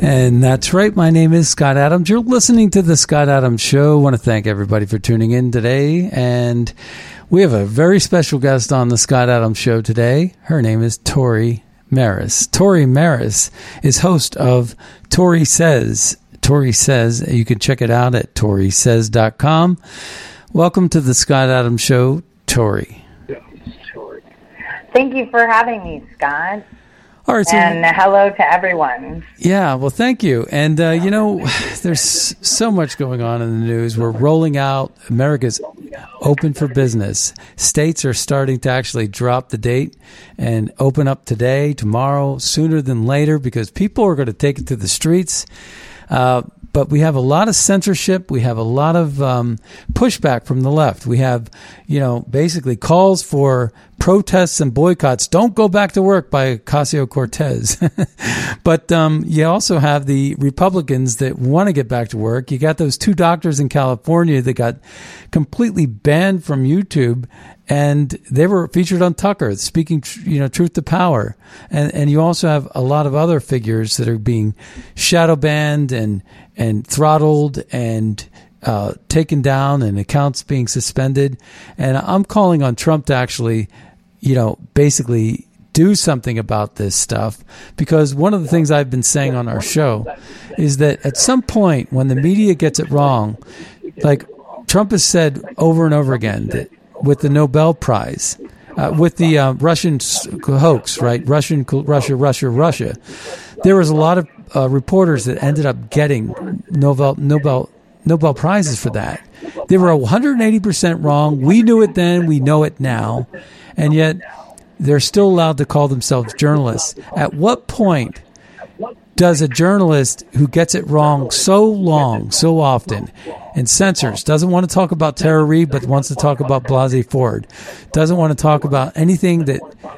And that's right. My name is Scott Adams. You're listening to The Scott Adams Show. I want to thank everybody for tuning in today. And we have a very special guest on The Scott Adams Show today. Her name is Tori Maris. Tori Maris is host of Tore Says. Tore Says. You can check it out at toresays.com. Welcome to The Scott Adams Show, Tori. Thank you for having me, Scott. All right, so, and hello to everyone. Yeah, well, thank you. And, you know, there's so much going on in the news. We're rolling out America's open for business. States are starting to actually drop the date and open up today, tomorrow, sooner than later, because people are going to take it to the streets. But we have a lot of censorship. We have a lot of pushback from the left. We have, you know, basically calls for protests and boycotts. Don't go back to work by Ocasio-Cortez. But you also have the Republicans that want to get back to work. You got those two doctors in California that got completely banned from YouTube, and they were featured on Tucker, speaking, you know, truth to power. And you also have a lot of other figures that are being shadow banned and throttled and taken down, and accounts being suspended. And I'm calling on Trump to actually, you know, basically do something about this stuff, because one of the things I've been saying on our show is that at some point when the media gets it wrong, like Trump has said over and over again that with the Nobel Prize, with the Russian hoax, right? Russia. There was a lot of reporters that ended up getting Nobel Prizes for that. They were 180% wrong. We knew it then. We know it now. And yet they're still allowed to call themselves journalists. At what point does a journalist who gets it wrong so long, so often, and censors, doesn't want to talk about Tara Reade, but wants to talk about Blasey Ford, doesn't want to talk about anything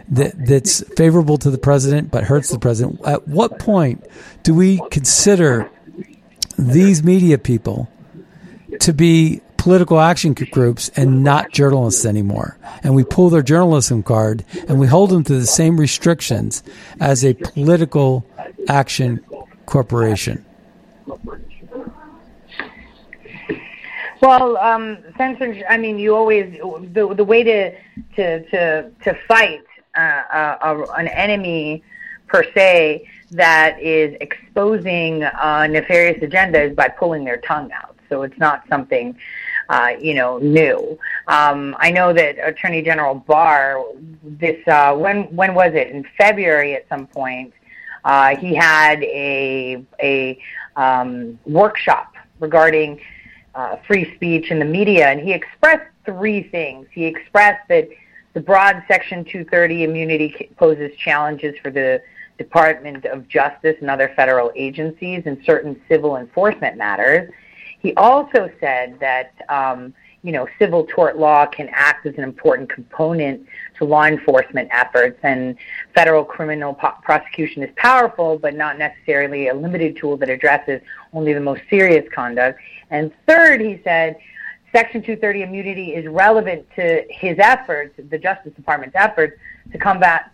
that's favorable to the president but hurts the president, at what point do we consider these media people to be political action groups and not journalists anymore? And we pull their journalism card and we hold them to the same restrictions as a political action corporation. Well, censorship, I mean, you always, the way to fight an enemy per se that is exposing a nefarious agenda is by pulling their tongue out. So it's not something new. I know that Attorney General Barr, this when was it? In February at some point, he had a workshop regarding free speech in the media, and he expressed three things. He expressed that the broad Section 230 immunity poses challenges for the Department of Justice and other federal agencies in certain civil enforcement matters. He also said that, civil tort law can act as an important component to law enforcement efforts, and federal criminal prosecution is powerful, but not necessarily a limited tool that addresses only the most serious conduct. And third, he said, Section 230 immunity is relevant to his efforts, the Justice Department's efforts, to combat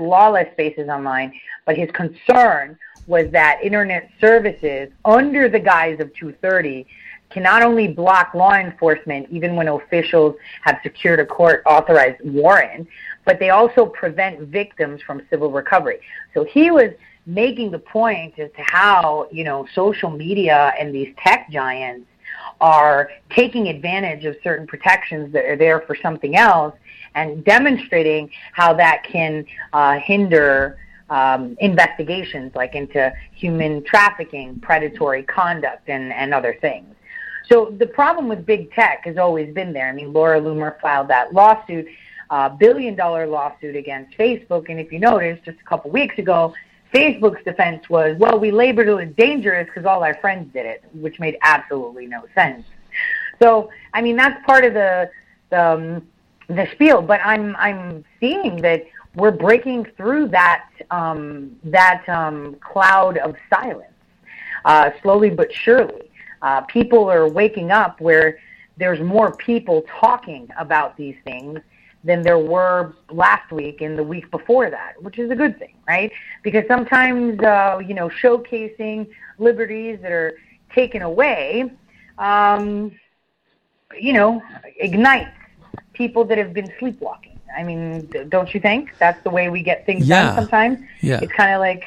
lawless spaces online, but his concern was that internet services, under the guise of 230, can not only block law enforcement even when officials have secured a court-authorized warrant, but they also prevent victims from civil recovery. So he was making the point as to how, social media and these tech giants are taking advantage of certain protections that are there for something else, and demonstrating how that can hinder investigations, like into human trafficking, predatory conduct, and other things. So the problem with big tech has always been there. I mean, Laura Loomer filed that lawsuit, $1 billion lawsuit against Facebook, and if you notice, just a couple weeks ago, Facebook's defense was, well, we labored it was dangerous because all our friends did it, which made absolutely no sense. So, I mean, that's part of the spiel, but I'm seeing that we're breaking through that cloud of silence, slowly but surely. People are waking up where there's more people talking about these things than there were last week and the week before that, which is a good thing, right? Because sometimes, showcasing liberties that are taken away, ignites people that have been sleepwalking. I mean, don't you think? That's the way we get things done sometimes. Yeah. It's kind of like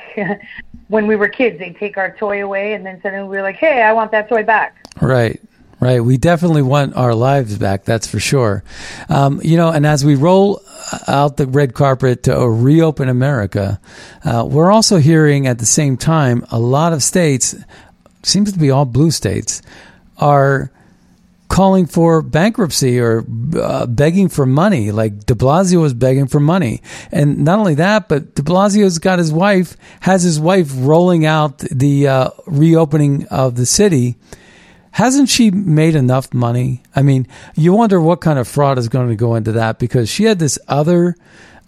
when we were kids, they'd take our toy away and then suddenly we were like, hey, I want that toy back. Right. We definitely want our lives back. That's for sure. And as we roll out the red carpet to reopen America, we're also hearing at the same time, a lot of states, seems to be all blue states, are calling for bankruptcy or begging for money, like de Blasio was begging for money. And not only that, but de Blasio's got his wife rolling out the reopening of the city. Hasn't she made enough money? I mean, you wonder what kind of fraud is going to go into that, because she had this other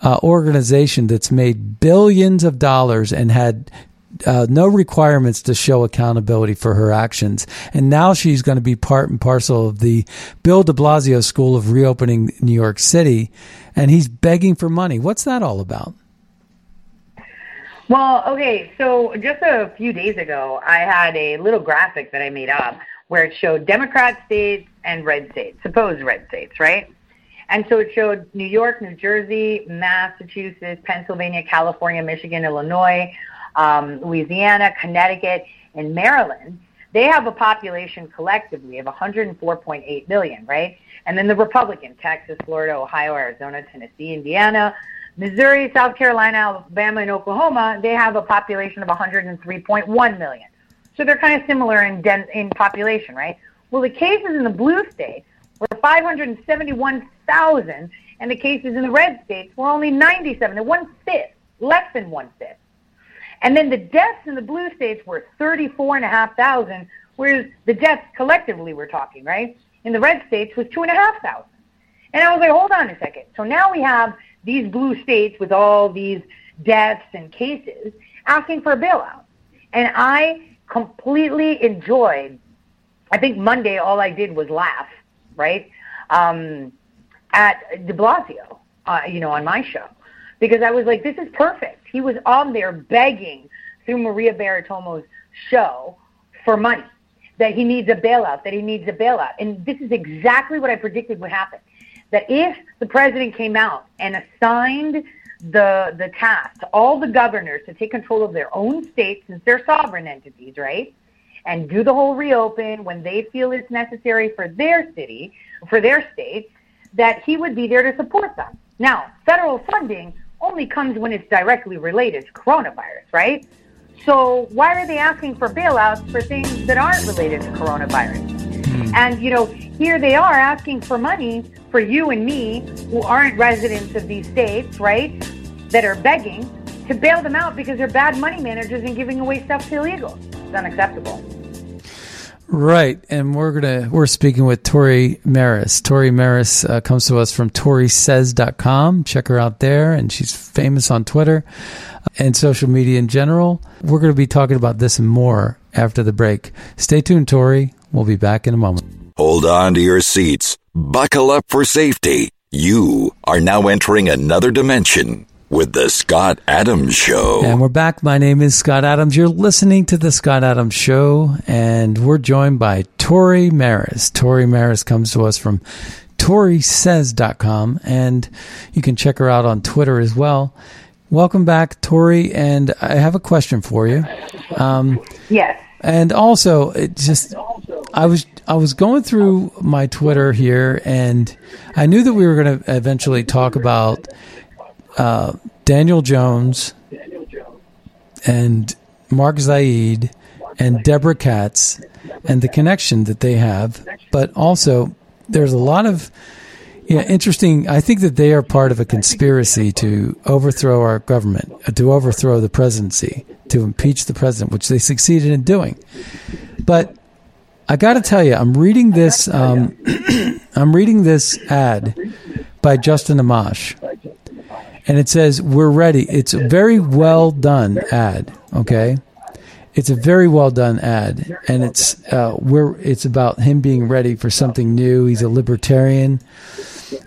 organization that's made billions of dollars and had no requirements to show accountability for her actions. And now she's going to be part and parcel of the Bill de Blasio School of reopening New York City. And he's begging for money. What's that all about? Well, okay, so just a few days ago, I had a little graphic that I made up where it showed Democrat states and red states, supposed red states, right? And so it showed New York, New Jersey, Massachusetts, Pennsylvania, California, Michigan, Illinois, Louisiana, Connecticut, and Maryland. They have a population collectively of 104.8 million, right? And then the Republican, Texas, Florida, Ohio, Arizona, Tennessee, Indiana, Missouri, South Carolina, Alabama, and Oklahoma, they have a population of 103.1 million. So they're kind of similar in population, right? Well, the cases in the blue states were 571,000, and the cases in the red states were only 97, less than one-fifth. And then the deaths in the blue states were 34,500, whereas the deaths collectively we're talking, right, in the red states was 2,500. And I was like, hold on a second. So now we have these blue states with all these deaths and cases asking for a bailout. And I completely enjoyed, I think Monday all I did was laugh, right, at de Blasio, on my show. Because I was like, this is perfect. He was on there begging through Maria Bartiromo's show for money, that he needs a bailout, And this is exactly what I predicted would happen, that if the president came out and assigned the task to all the governors to take control of their own states, since they're sovereign entities, right, and do the whole reopen when they feel it's necessary for their city, for their state, that he would be there to support them. Now, federal funding only comes when it's directly related to coronavirus, right? So why are they asking for bailouts for things that aren't related to coronavirus? And, here they are asking for money for you and me who aren't residents of these states, right, that are begging to bail them out because they're bad money managers and giving away stuff to illegals. It's unacceptable. Right, and we're speaking with Tore Maris. Tore Maris comes to us from toresays.com. Check her out there, and she's famous on Twitter and social media in general. We're going to be talking about this and more after the break. Stay tuned, Tore. We'll be back in a moment. Hold on to your seats. Buckle up for safety. You are now entering another dimension with The Scott Adams Show. And we're back. My name is Scott Adams. You're listening to The Scott Adams Show, and we're joined by Tore Maris. Tore Maris comes to us from toresays.com, and you can check her out on Twitter as well. Welcome back, Tore, and I have a question for you. Yes. And also, I was going through my Twitter here, and I knew that we were going to eventually talk about Daniel Jones and Mark Zaid and Deborah Katz and the connection that they have. But also, there's a lot of interesting. I think that they are part of a conspiracy to overthrow our government, to overthrow the presidency, to impeach the president, which they succeeded in doing. But I got to tell you, I'm reading this. I'm reading this ad by Justin Amash. And it says, we're ready. It's a very well done ad, okay? It's a very well done ad. And it's about him being ready for something new. He's a libertarian.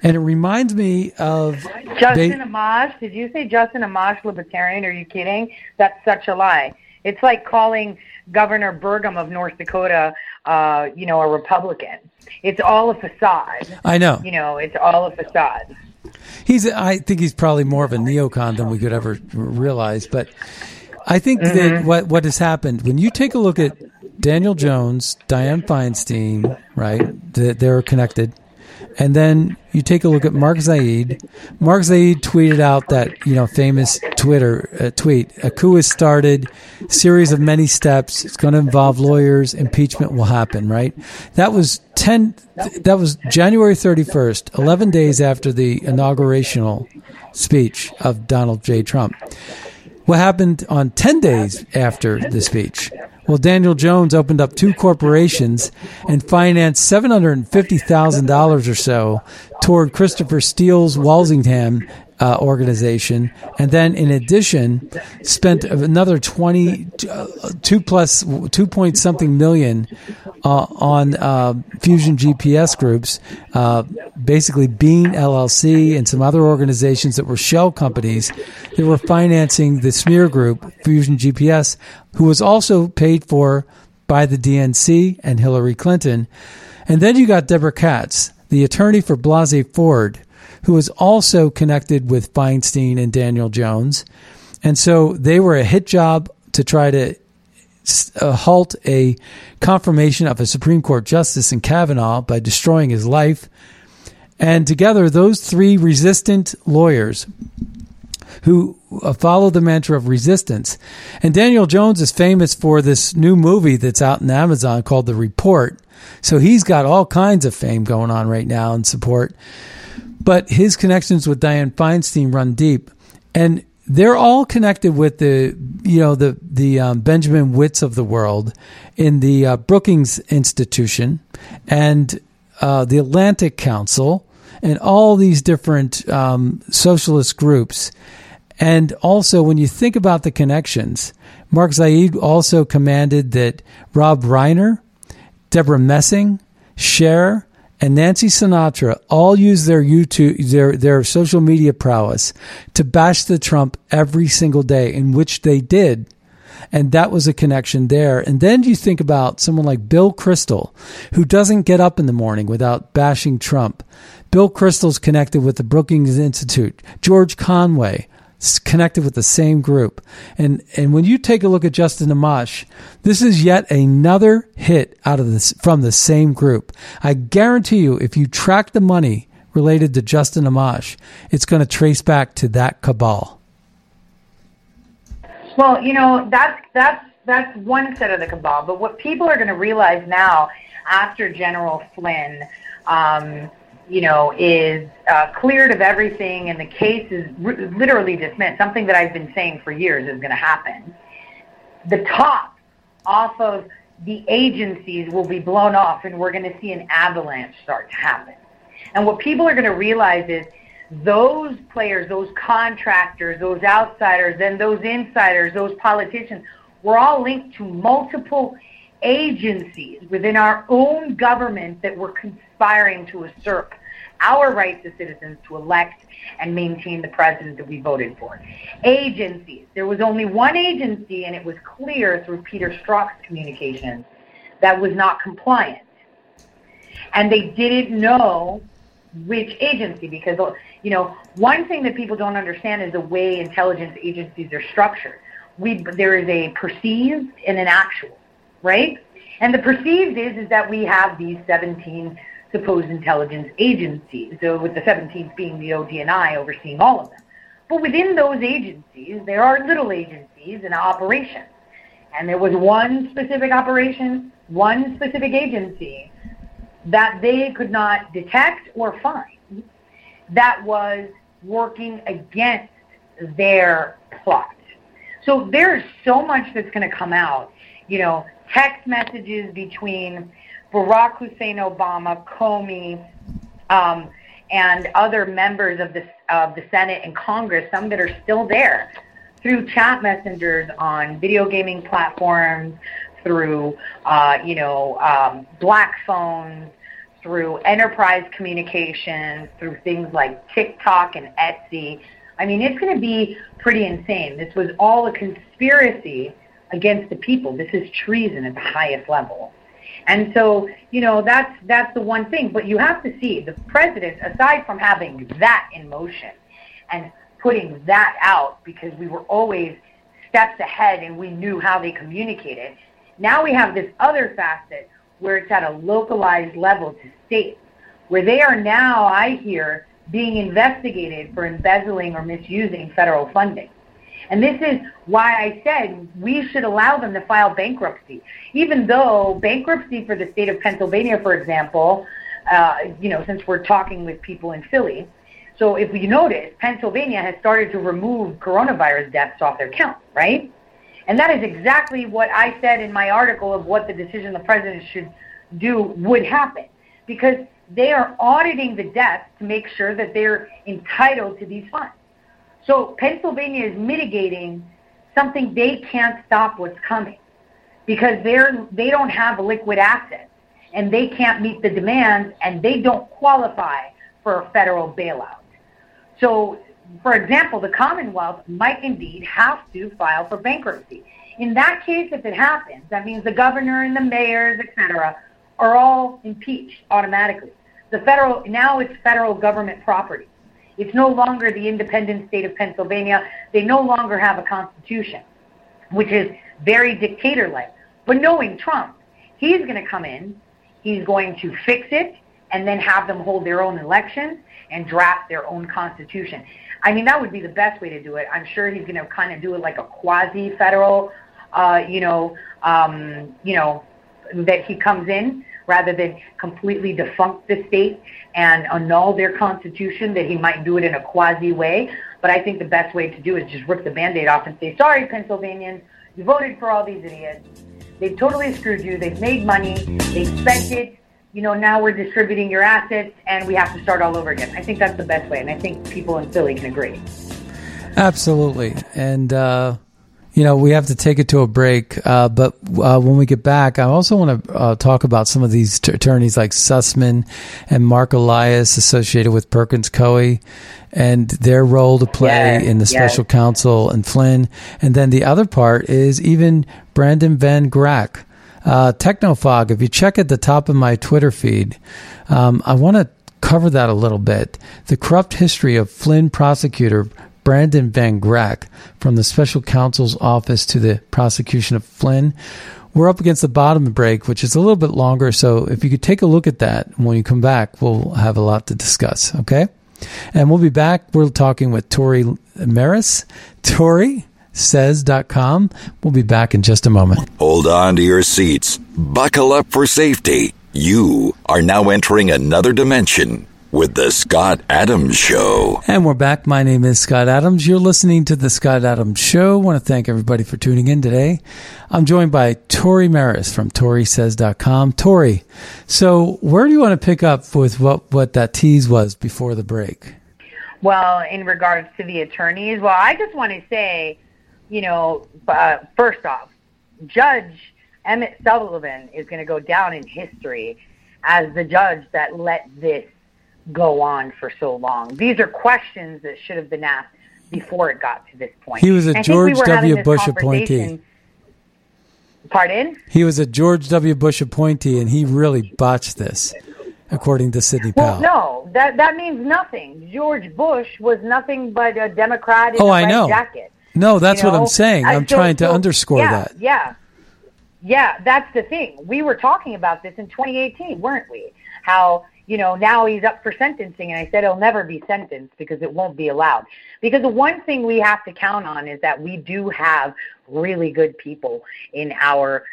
And it reminds me of Justin Amash. Did you say Justin Amash libertarian? Are you kidding? That's such a lie. It's like calling Governor Burgum of North Dakota, a Republican. It's all a facade. I know. It's all a facade. I think he's probably more of a neocon than we could ever realize. But I think that what has happened, when you take a look at Daniel Jones, Dianne Feinstein, right, they're connected. And then you take a look at Mark Zaid. Mark Zaid tweeted out that famous Twitter tweet. A coup is started, series of many steps. It's going to involve lawyers. Impeachment will happen. Right? That was January 31st, 11 days after the inaugurational speech of Donald J. Trump. What happened on 10 days after the speech? Well, Daniel Jones opened up two corporations and financed $750,000 or so toward Christopher Steele's Walsingham organization, and then in addition spent another 2 point something million on Fusion GPS groups, basically Bean LLC and some other organizations that were shell companies that were financing the smear group Fusion GPS, who was also paid for by the DNC and Hillary Clinton. And then you got Deborah Katz, the attorney for Blasey Ford, who was also connected with Feinstein and Daniel Jones. And so they were a hit job to try to halt a confirmation of a Supreme Court justice in Kavanaugh by destroying his life. And together, those three resistant lawyers who follow the mantra of resistance. And Daniel Jones is famous for this new movie that's out in Amazon called The Report. So he's got all kinds of fame going on right now and support. But his connections with Dianne Feinstein run deep, and they're all connected with the Benjamin Witts of the world in the Brookings Institution and the Atlantic Council and all these different socialist groups. And also, when you think about the connections, Mark Zaid also commanded that Rob Reiner, Deborah Messing, Cher, and Nancy Sinatra all use their YouTube, their social media prowess to bash the Trump every single day, in which they did. And that was a connection there. And then you think about someone like Bill Kristol, who doesn't get up in the morning without bashing Trump. Bill Kristol's connected with the Brookings Institute. George Conway connected with the same group. And when you take a look at Justin Amash, this is yet another hit out of this from the same group. I guarantee you, if you track the money related to Justin Amash, it's going to trace back to that cabal. Well, that's one set of the cabal. But what people are going to realize now, after General Flynn is cleared of everything, and the case is literally dismissed, something that I've been saying for years is going to happen. The top off of the agencies will be blown off, and we're going to see an avalanche start to happen. And what people are going to realize is those players, those contractors, those outsiders, and those insiders, those politicians, we're all linked to multiple agencies within our own government that were conspiring to usurp our rights as citizens to elect and maintain the president that we voted for. Agencies. There was only one agency, and it was clear through Peter Strzok's communications, that was not compliant. And they didn't know which agency, because, one thing that people don't understand is the way intelligence agencies are structured. There is a perceived and an actual, right? And the perceived is that we have these 17 supposed intelligence agencies, so with the 17th being the ODNI overseeing all of them. But within those agencies, there are little agencies and operations. And there was one specific operation, one specific agency that they could not detect or find that was working against their plot. So there's so much that's going to come out, text messages between Barack Hussein Obama, Comey, and other members of the Senate and Congress, some that are still there, through chat messengers on video gaming platforms, through black phones, through enterprise communication, through things like TikTok and Etsy. I mean, it's going to be pretty insane. This was all a conspiracy against the people. This is treason at the highest level. And so, you know, that's the one thing. But you have to see the president, aside from having that in motion and putting that out, because we were always steps ahead and we knew how they communicated, now we have this other facet where it's at a localized level to states, where they are now, I hear, being investigated for embezzling or misusing federal funding. And this is why I said we should allow them to file bankruptcy, even though bankruptcy for the state of Pennsylvania, for example, you know, since we're talking with people in Philly, so if you notice, Pennsylvania has started to remove coronavirus deaths off their count, right? And that is exactly what I said in my article of what the decision the president should do would happen, because they are auditing the deaths to make sure that they're entitled to these funds. So Pennsylvania is mitigating something they can't stop what's coming, because they don't have liquid assets and they can't meet the demands and they don't qualify for a federal bailout. So, for example, the Commonwealth might indeed have to file for bankruptcy. In that case, if it happens, that means the governor and the mayors, etc., are all impeached automatically. Now it's federal government property. It's no longer the independent state of Pennsylvania. They no longer have a constitution, which is very dictator-like. But knowing Trump, he's going to come in, he's going to fix it, and then have them hold their own elections and draft their own constitution. I mean, that would be the best way to do it. I'm sure he's going to kind of do it like a quasi-federal, that he comes in, rather than completely defunct the state and annul their constitution, that he might do it in a quasi way. But I think the best way to do is just rip the Band-Aid off and say, sorry, Pennsylvanians, you voted for all these idiots. They've totally screwed you. They've made money. They spent it. You know, now we're distributing your assets and we have to start all over again. I think that's the best way. And I think people in Philly can agree. Absolutely. And, you know, we have to take it to a break, but when we get back, I also want to talk about some of these attorneys like Sussman and Mark Elias associated with Perkins Coie and their role to play in the special counsel and Flynn. And then the other part is even Brandon Van Grack. Technofog, if you check at the top of my Twitter feed, I want to cover that a little bit. The corrupt history of Flynn prosecutor Brandon Van Grack, from the special counsel's office to the prosecution of Flynn. We're up against the bottom of the break, which is a little bit longer. So if you could take a look at that when you come back, we'll have a lot to discuss. Okay. And we'll be back. We're talking with Tore Maris. ToreSays.com. We'll be back in just a moment. Hold on to your seats. Buckle up for safety. You are now entering another dimension with The Scott Adams Show. And we're back. My name is Scott Adams. You're listening to The Scott Adams Show. I want to thank everybody for tuning in today. I'm joined by Tore Maris from ToreSays.com. Tore, so where do you want to pick up with what that tease was before the break? Well, in regards to the attorneys, well, I just want to say, you know, first off, Judge Emmett Sullivan is going to go down in history as the judge that let this go on for so long. These are questions that should have been asked before it got to this point. He was a George W. Bush appointee. Pardon? He was a George W. Bush appointee, and he really botched this, according to Sidney Powell. Well, no, that means nothing. George Bush was nothing but a Democrat in a red jacket. No, that's what I'm saying. I'm trying to underscore that. Yeah, that's the thing. We were talking about this in 2018, weren't we? How... you know, now he's up for sentencing, and I said he'll never be sentenced because it won't be allowed. Because the one thing we have to count on is that we do have really good people in our,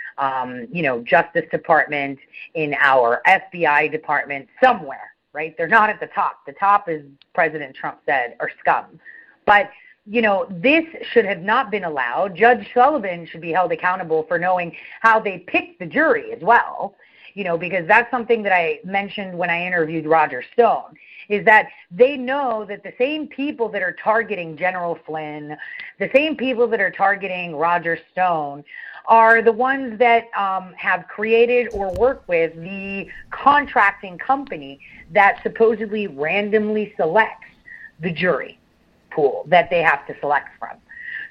Justice Department, in our FBI department, somewhere, right? They're not at the top. The top, as President Trump said, are scum. But, you know, this should have not been allowed. Judge Sullivan should be held accountable for knowing how they picked the jury as well. You know, because that's something that I mentioned when I interviewed Roger Stone, is that they know that the same people that are targeting General Flynn, the same people that are targeting Roger Stone, are the ones that have created or worked with the contracting company that supposedly randomly selects the jury pool that they have to select from.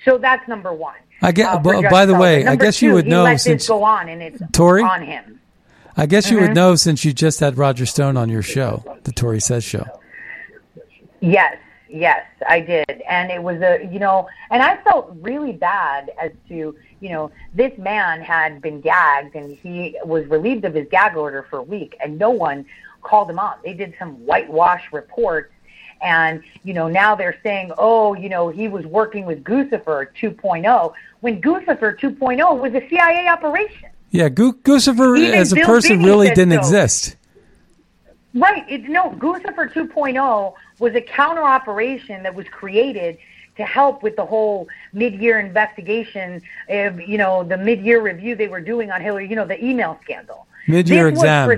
So that's number one. I guess, by the way, I guess you would know since go on and it's Tori, on him. I guess you would know since you just had Roger Stone on your show, the Tore Says show. Yes, I did. And it was and I felt really bad as to, this man had been gagged and he was relieved of his gag order for a week and no one called him out. They did some whitewash reports. And, now they're saying, he was working with Guccifer 2.0 when Guccifer 2.0 was a CIA operation. Yeah, Guccifer as a person really didn't exist. Right. Guccifer 2.0 was a counter operation that was created to help with the whole mid-year investigation, the mid-year review they were doing on Hillary, the email scandal. Mid-year exam.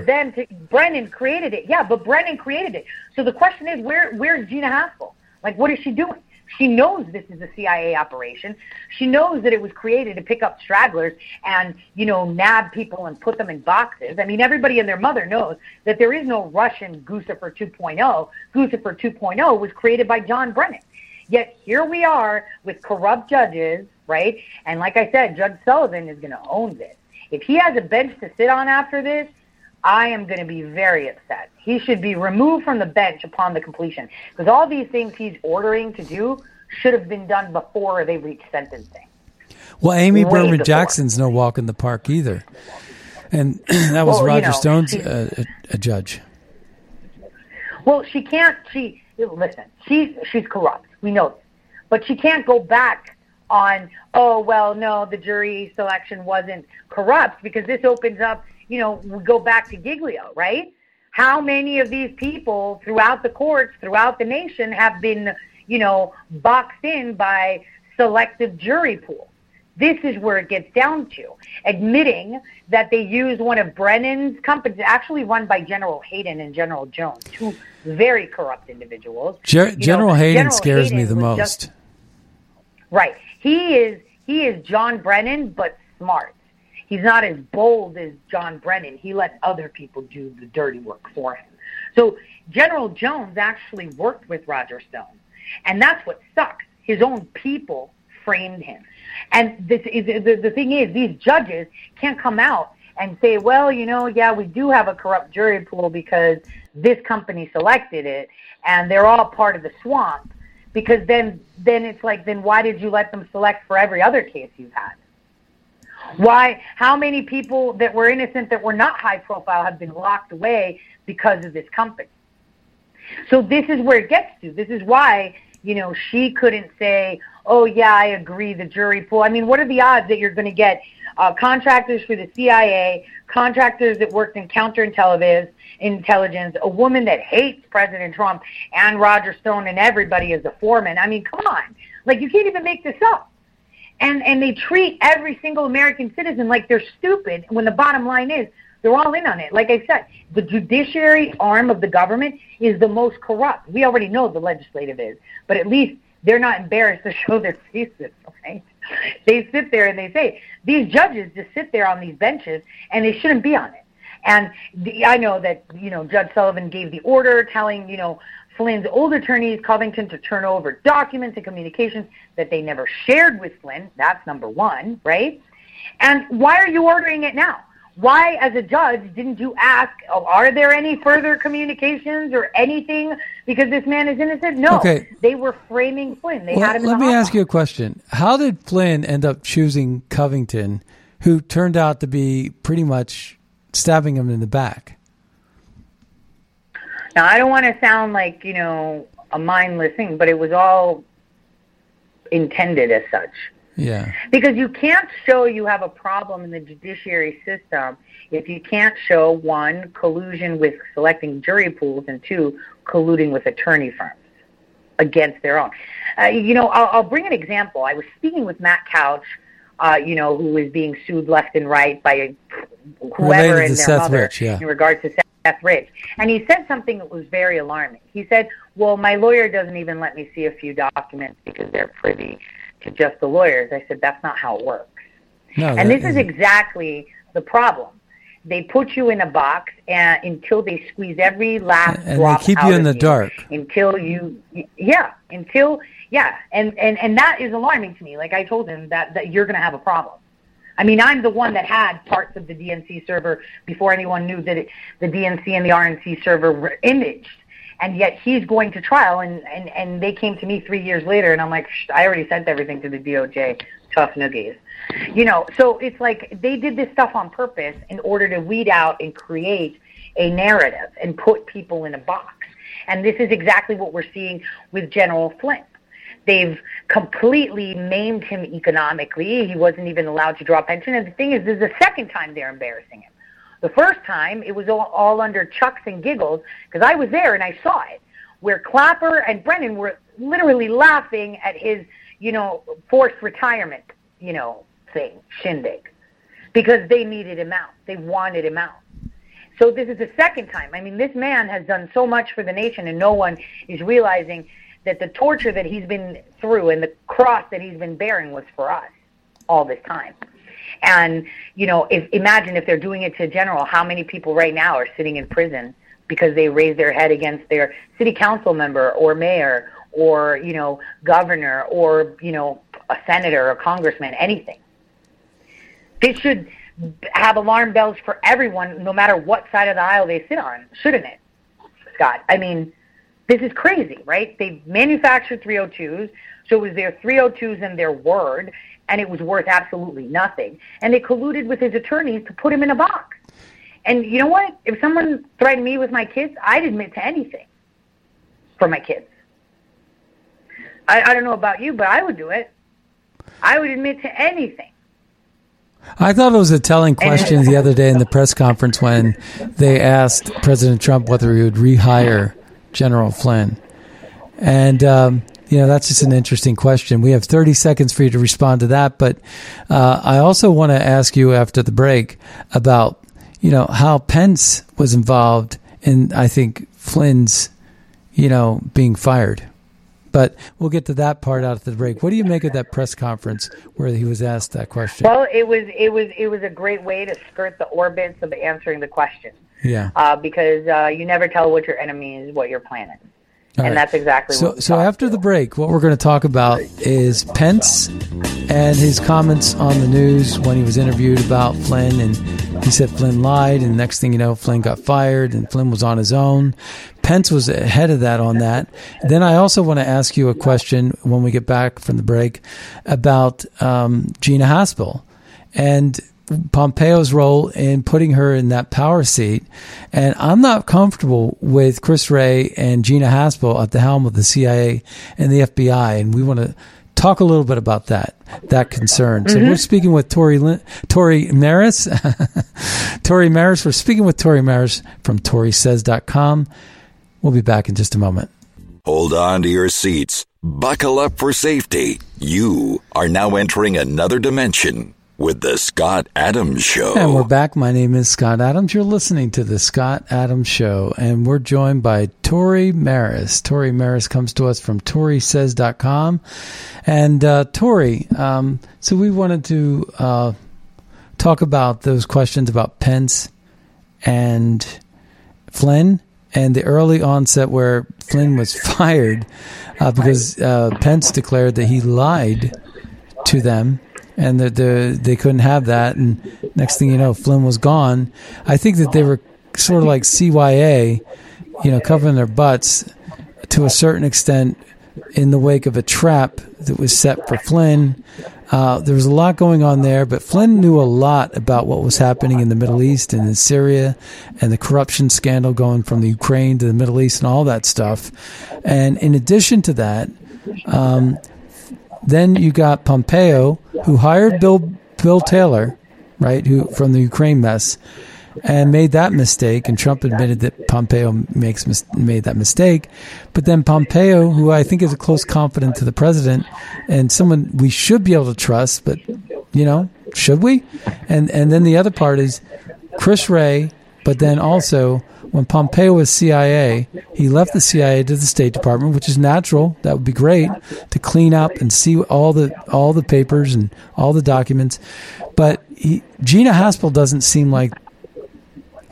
Brennan created it. Yeah, but Brennan created it. So the question is, where's Gina Haspel? What is she doing? She knows this is a CIA operation. She knows that it was created to pick up stragglers and, nab people and put them in boxes. I mean, everybody and their mother knows that there is no Russian Guccifer 2.0. Guccifer 2.0 was created by John Brennan. Yet here we are with corrupt judges, right? And like I said, Judge Sullivan is going to own this. If he has a bench to sit on after this, I am going to be very upset. He should be removed from the bench upon the completion, because all these things he's ordering to do should have been done before they reach sentencing. Well, Amy Berman Jackson's no walk in the park either. And that was Roger Stone's a judge. Well, she can't. She's corrupt. We know this. But she can't go back on, the jury selection wasn't corrupt, because this opens up, we go back to Giglio, right? How many of these people throughout the courts, throughout the nation have been, boxed in by selective jury pool? This is where it gets down to admitting that they used one of Brennan's companies, actually run by General Hayden and General Jones, two very corrupt individuals. General Hayden scares me the most. Right. He is John Brennan, but smart. He's not as bold as John Brennan. He lets other people do the dirty work for him. So General Jones actually worked with Roger Stone, and that's what sucks. His own people framed him. And this is, the thing is, these judges can't come out and say, we do have a corrupt jury pool because this company selected it, and they're all part of the swamp. Because then it's like, then why did you let them select for every other case you've had? Why? How many people that were innocent that were not high profile have been locked away because of this company? So this is where it gets to. This is why, she couldn't say, I agree, the jury pool. I mean, what are the odds that you're going to get contractors for the CIA, contractors that worked in counterintelligence, a woman that hates President Trump and Roger Stone and everybody as a foreman. I mean, come on. You can't even make this up. And they treat every single American citizen like they're stupid, when the bottom line is they're all in on it. Like I said, the judiciary arm of the government is the most corrupt. We already know the legislative is, but at least they're not embarrassed to show their faces, right? They sit there and they say, these judges just sit there on these benches and they shouldn't be on it. And I know that, Judge Sullivan gave the order telling, Flynn's old attorneys, Covington, to turn over documents and communications that they never shared with Flynn. That's number one, right? And why are you ordering it now? Why, as a judge, didn't you ask, are there any further communications or anything because this man is innocent? No. Okay. They were framing Flynn. They had him in the hot box. Let me ask you a question. How did Flynn end up choosing Covington, who turned out to be pretty much stabbing him in the back? Now, I don't want to sound like, a mindless thing, but it was all intended as such. Yeah. Because you can't show you have a problem in the judiciary system if you can't show, one, collusion with selecting jury pools, and two, colluding with attorney firms against their own. I'll bring an example. I was speaking with Matt Couch, who is being sued left and right by whoever and their mother in regards to Seth Rich. And he said something that was very alarming. He said, my lawyer doesn't even let me see a few documents because they're privy to just the lawyers. I said, that's not how it works. And this is exactly the problem. They put you in a box until they squeeze every last drop out of you. And they keep you in the dark. Until, yeah. And that is alarming to me. Like I told him that you're going to have a problem. I mean, I'm the one that had parts of the DNC server before anyone knew that the DNC and the RNC server were imaged. And yet he's going to trial, and they came to me 3 years later, and I'm like, I already sent everything to the DOJ. Tough noogies. You know, so it's like they did this stuff on purpose in order to weed out and create a narrative and put people in a box. And this is exactly what we're seeing with General Flynn. They've completely maimed him economically. He wasn't even allowed to draw pension. And the thing is, this is the second time they're embarrassing him. The first time, it was all under chucks and giggles, because I was there and I saw it, where Clapper and Brennan were literally laughing at his, you know, forced retirement, you know, thing, shindig, because they needed him out. They wanted him out. So this is the second time. I mean, this man has done so much for the nation, and no one is realizing that the torture that he's been through and the cross that he's been bearing was for us all this time. And, you know, imagine if they're doing it to General, how many people right now are sitting in prison because they raised their head against their city council member or mayor or, you know, governor or, you know, a senator or congressman, anything. This should have alarm bells for everyone, no matter what side of the aisle they sit on, shouldn't it, Scott? I mean, this is crazy, right? They manufactured 302s, so it was their 302s and their word, and it was worth absolutely nothing. And they colluded with his attorneys to put him in a box. And you know what? If someone threatened me with my kids, I'd admit to anything for my kids. I don't know about you, but I would do it. I would admit to anything. I thought it was a telling question the other day in the press conference when they asked President Trump whether he would rehire General Flynn. And you know, that's just an interesting question. We have 30 seconds for you to respond to that, but I also want to ask you after the break about, you know, how Pence was involved in, I think, Flynn's, you know, being fired. But we'll get to that part after the break. What do you make of that press conference where he was asked that question? Well, it was a great way to skirt the orbits of answering the question. Yeah. Because you never tell what your enemy is, what your plan is. All and right. That's exactly so, what. So after the break, what we're going to talk about is Pence and his comments on the news when he was interviewed about Flynn, and he said Flynn lied, and next thing you know, Flynn got fired, and Flynn was on his own. Pence was ahead of that on that. Then I also want to ask you a question when we get back from the break about Gina Haspel and Pompeo's role in putting her in that power seat. And I'm not comfortable with Chris Wray and Gina Haspel at the helm of the CIA and the FBI. And we want to talk a little bit about that concern. So we're speaking with Tori Maris. Tori Maris. We're speaking with Tori Maris from ToriSays.com. We'll be back in just a moment. Hold on to your seats. Buckle up for safety. You are now entering another dimension with The Scott Adams Show. And we're back. My name is Scott Adams. You're listening to The Scott Adams Show. And we're joined by Tori Maris. Tori Maris comes to us from ToriSays.com. And Tori, so we wanted to talk about those questions about Pence and Flynn and the early onset where Flynn was fired because Pence declared that he lied to them. And they couldn't have that. And next thing you know, Flynn was gone. I think that they were sort of like CYA, you know, covering their butts to a certain extent in the wake of a trap that was set for Flynn. There was a lot going on there, but Flynn knew a lot about what was happening in the Middle East and in Syria and the corruption scandal going from the Ukraine to the Middle East and all that stuff. And in addition to that, then you got Pompeo, who hired Bill Taylor, right, who from the Ukraine mess, and made that mistake. And Trump admitted that Pompeo made that mistake. But then Pompeo, who I think is a close confidant to the president and someone we should be able to trust, but, you know, should we? And then the other part is Chris Wray, but then also when Pompeo was CIA, he left the CIA to the State Department, which is natural. That would be great to clean up and see all the papers and all the documents. But Gina Haspel doesn't seem like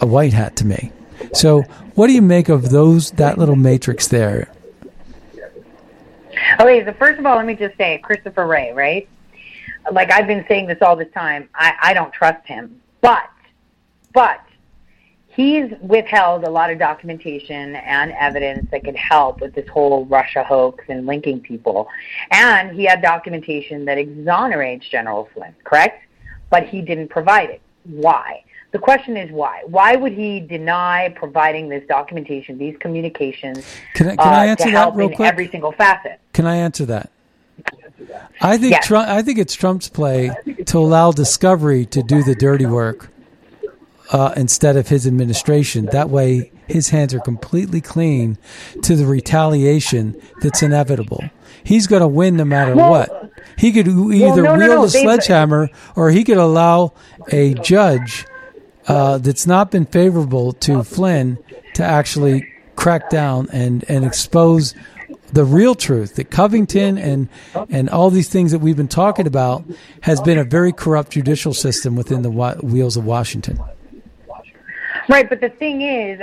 a white hat to me. So what do you make of that little matrix there? Okay, so first of all, let me just say, Christopher Wray, right? Like, I've been saying this all the time. I don't trust him. But he's withheld a lot of documentation and evidence that could help with this whole Russia hoax and linking people. And he had documentation that exonerates General Flynn, correct? But he didn't provide it. Why? The question is why? Why would he deny providing this documentation, these communications, can I answer to help that real quick? Every single facet? Can I answer that? I think yes. I think it's Trump's play to allow Discovery to do the dirty work instead of his administration. That way, his hands are completely clean to the retaliation that's inevitable. He's going to win no matter what. He could either wield a sledgehammer or he could allow a judge that's not been favorable to Flynn to actually crack down and expose the real truth, that Covington and all these things that we've been talking about has been a very corrupt judicial system within the wheels of Washington. Right, but the thing is,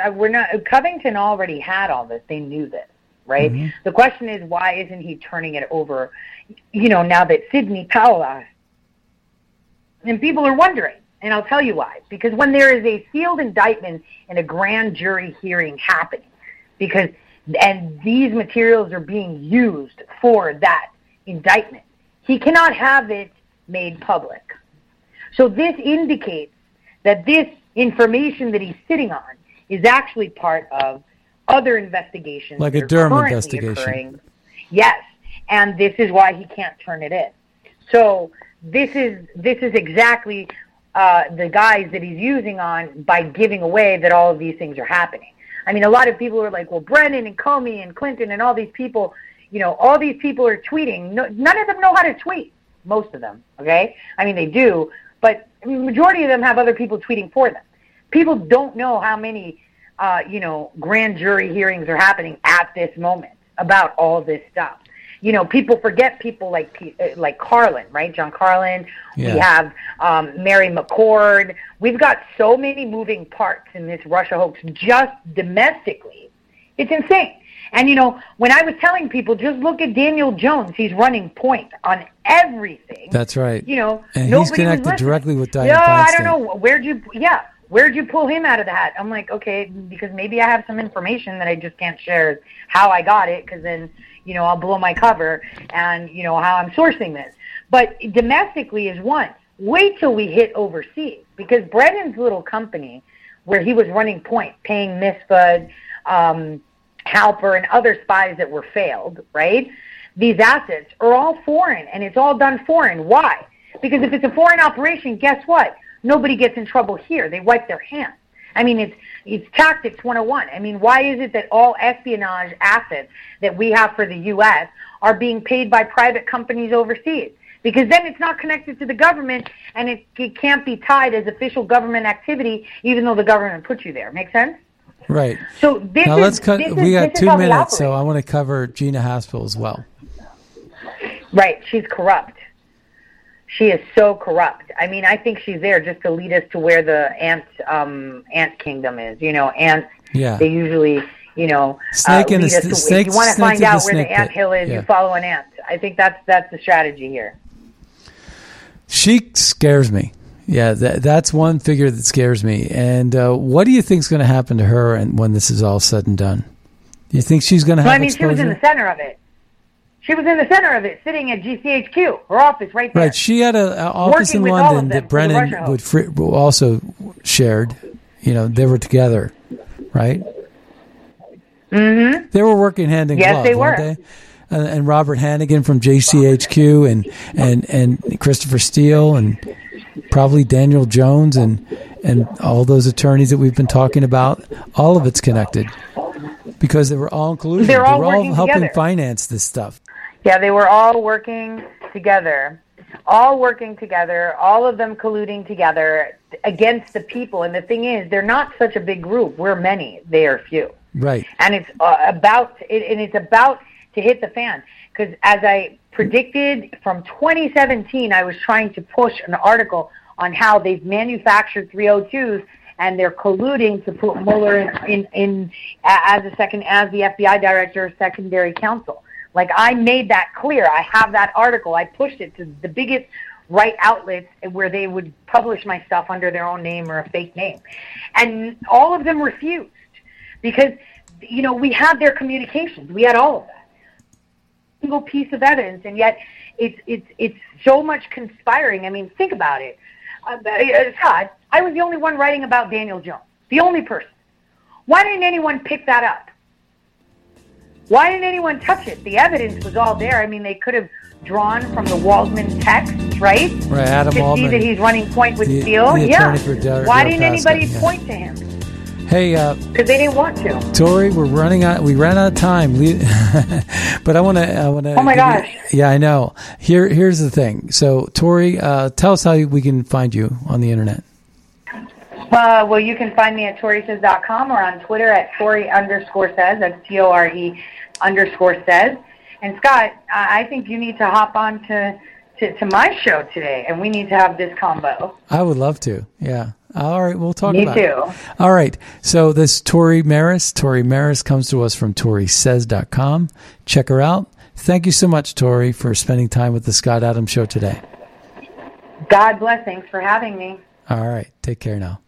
Covington already had all this. They knew this, right? Mm-hmm. The question is, why isn't he turning it over, now that Sidney Powell asked? And people are wondering. And I'll tell you why. Because when there is a sealed indictment and a grand jury hearing happening, and these materials are being used for that indictment, he cannot have it made public. So this indicates that this information that he's sitting on is actually part of other investigations. Like a Durham investigation. Occurring. Yes. And this is why he can't turn it in. So this is exactly the guys that he's using on by giving away that all of these things are happening. I mean, a lot of people are like, well, Brennan and Comey and Clinton and all these people, all these people are tweeting. No, none of them know how to tweet, most of them, okay? I mean, they do, but the majority of them have other people tweeting for them. People don't know how many, grand jury hearings are happening at this moment about all this stuff. People forget people like Carlin, right? John Carlin. Yeah. We have Mary McCord. We've got so many moving parts in this Russia hoax just domestically. It's insane. And, when I was telling people, just look at Daniel Jones. He's running point on everything. That's right. And he's connected directly with Dianne Feinstein. I don't know. Where'd you pull him out of the hat? I'm like, okay, because maybe I have some information that I just can't share how I got it, because then, I'll blow my cover and, how I'm sourcing this. But domestically is one. Wait till we hit overseas, because Brennan's little company where he was running point, paying Misfud, Halper, and other spies that were failed, right? These assets are all foreign, and it's all done foreign. Why? Because if it's a foreign operation, guess what? Nobody gets in trouble here. They wipe their hands. I mean, it's tactics 101. I mean, why is it that all espionage assets that we have for the U.S. are being paid by private companies overseas? Because then it's not connected to the government, and it can't be tied as official government activity, even though the government put you there. Make sense? Right. So this now is, let's cut. We got 2 minutes, so I want to cover Gina Haspel as well. Right. She's corrupt. She is so corrupt. I mean, I think she's there just to lead us to where the ant kingdom is. Ants, yeah. They usually, snake lead us to. Snake, if you want to find out where the ant hill is, yeah. You follow an ant. I think that's the strategy here. She scares me. Yeah, that's one figure that scares me. And what do you think is going to happen to her and when this is all said and done? Do you think she's going to have exposure? She was in the center of it. She was in the center of it, sitting at GCHQ, her office right there. Right, she had an office in London that Brennan would also shared. They were together, right? Mm-hmm. They were working hand in glove, they were. Weren't they? And Robert Hannigan from JCHQ and Christopher Steele and probably Daniel Jones and all those attorneys that we've been talking about. All of it's connected because they were all in collusion. They were all helping together. Finance this stuff. Yeah, they were all working together, all of them colluding together against the people. And the thing is, they're not such a big group. We're many, they are few. Right. And it's about to hit the fan. Because as I predicted from 2017, I was trying to push an article on how they've manufactured 302s and they're colluding to put Mueller as the FBI director of secondary counsel. Like, I made that clear. I have that article. I pushed it to the biggest right outlets where they would publish my stuff under their own name or a fake name. And all of them refused because, you know, we had their communications. We had all of that. Single piece of evidence, and yet it's so much conspiring. I mean, think about it. Todd, I was the only one writing about Daniel Jones, the only person. Why didn't anyone pick that up? Why didn't anyone touch it? The evidence was all there. I mean, they could have drawn from the Waldman texts, right? Right, Adam Waldman. To see that he's running point with steel. Yeah. Why didn't anybody point to him? Hey, because they didn't want to. Tori, we ran out of time. But I want to. Oh my gosh. Yeah, I know. Here's the thing. So, Tori, tell us how we can find you on the internet. Well, you can find me at toresays.com or on Twitter at Tori_says. That's Tore_says. And Scott, I think you need to hop on to my show today, and we need to have this combo. I would love to. Yeah. All right, we'll talk about it. Me too. All right, so this Tori Maris comes to us from toresays.com. Check her out. Thank you so much, Tori, for spending time with the Scott Adams Show today. God bless. Thanks for having me. All right, take care now.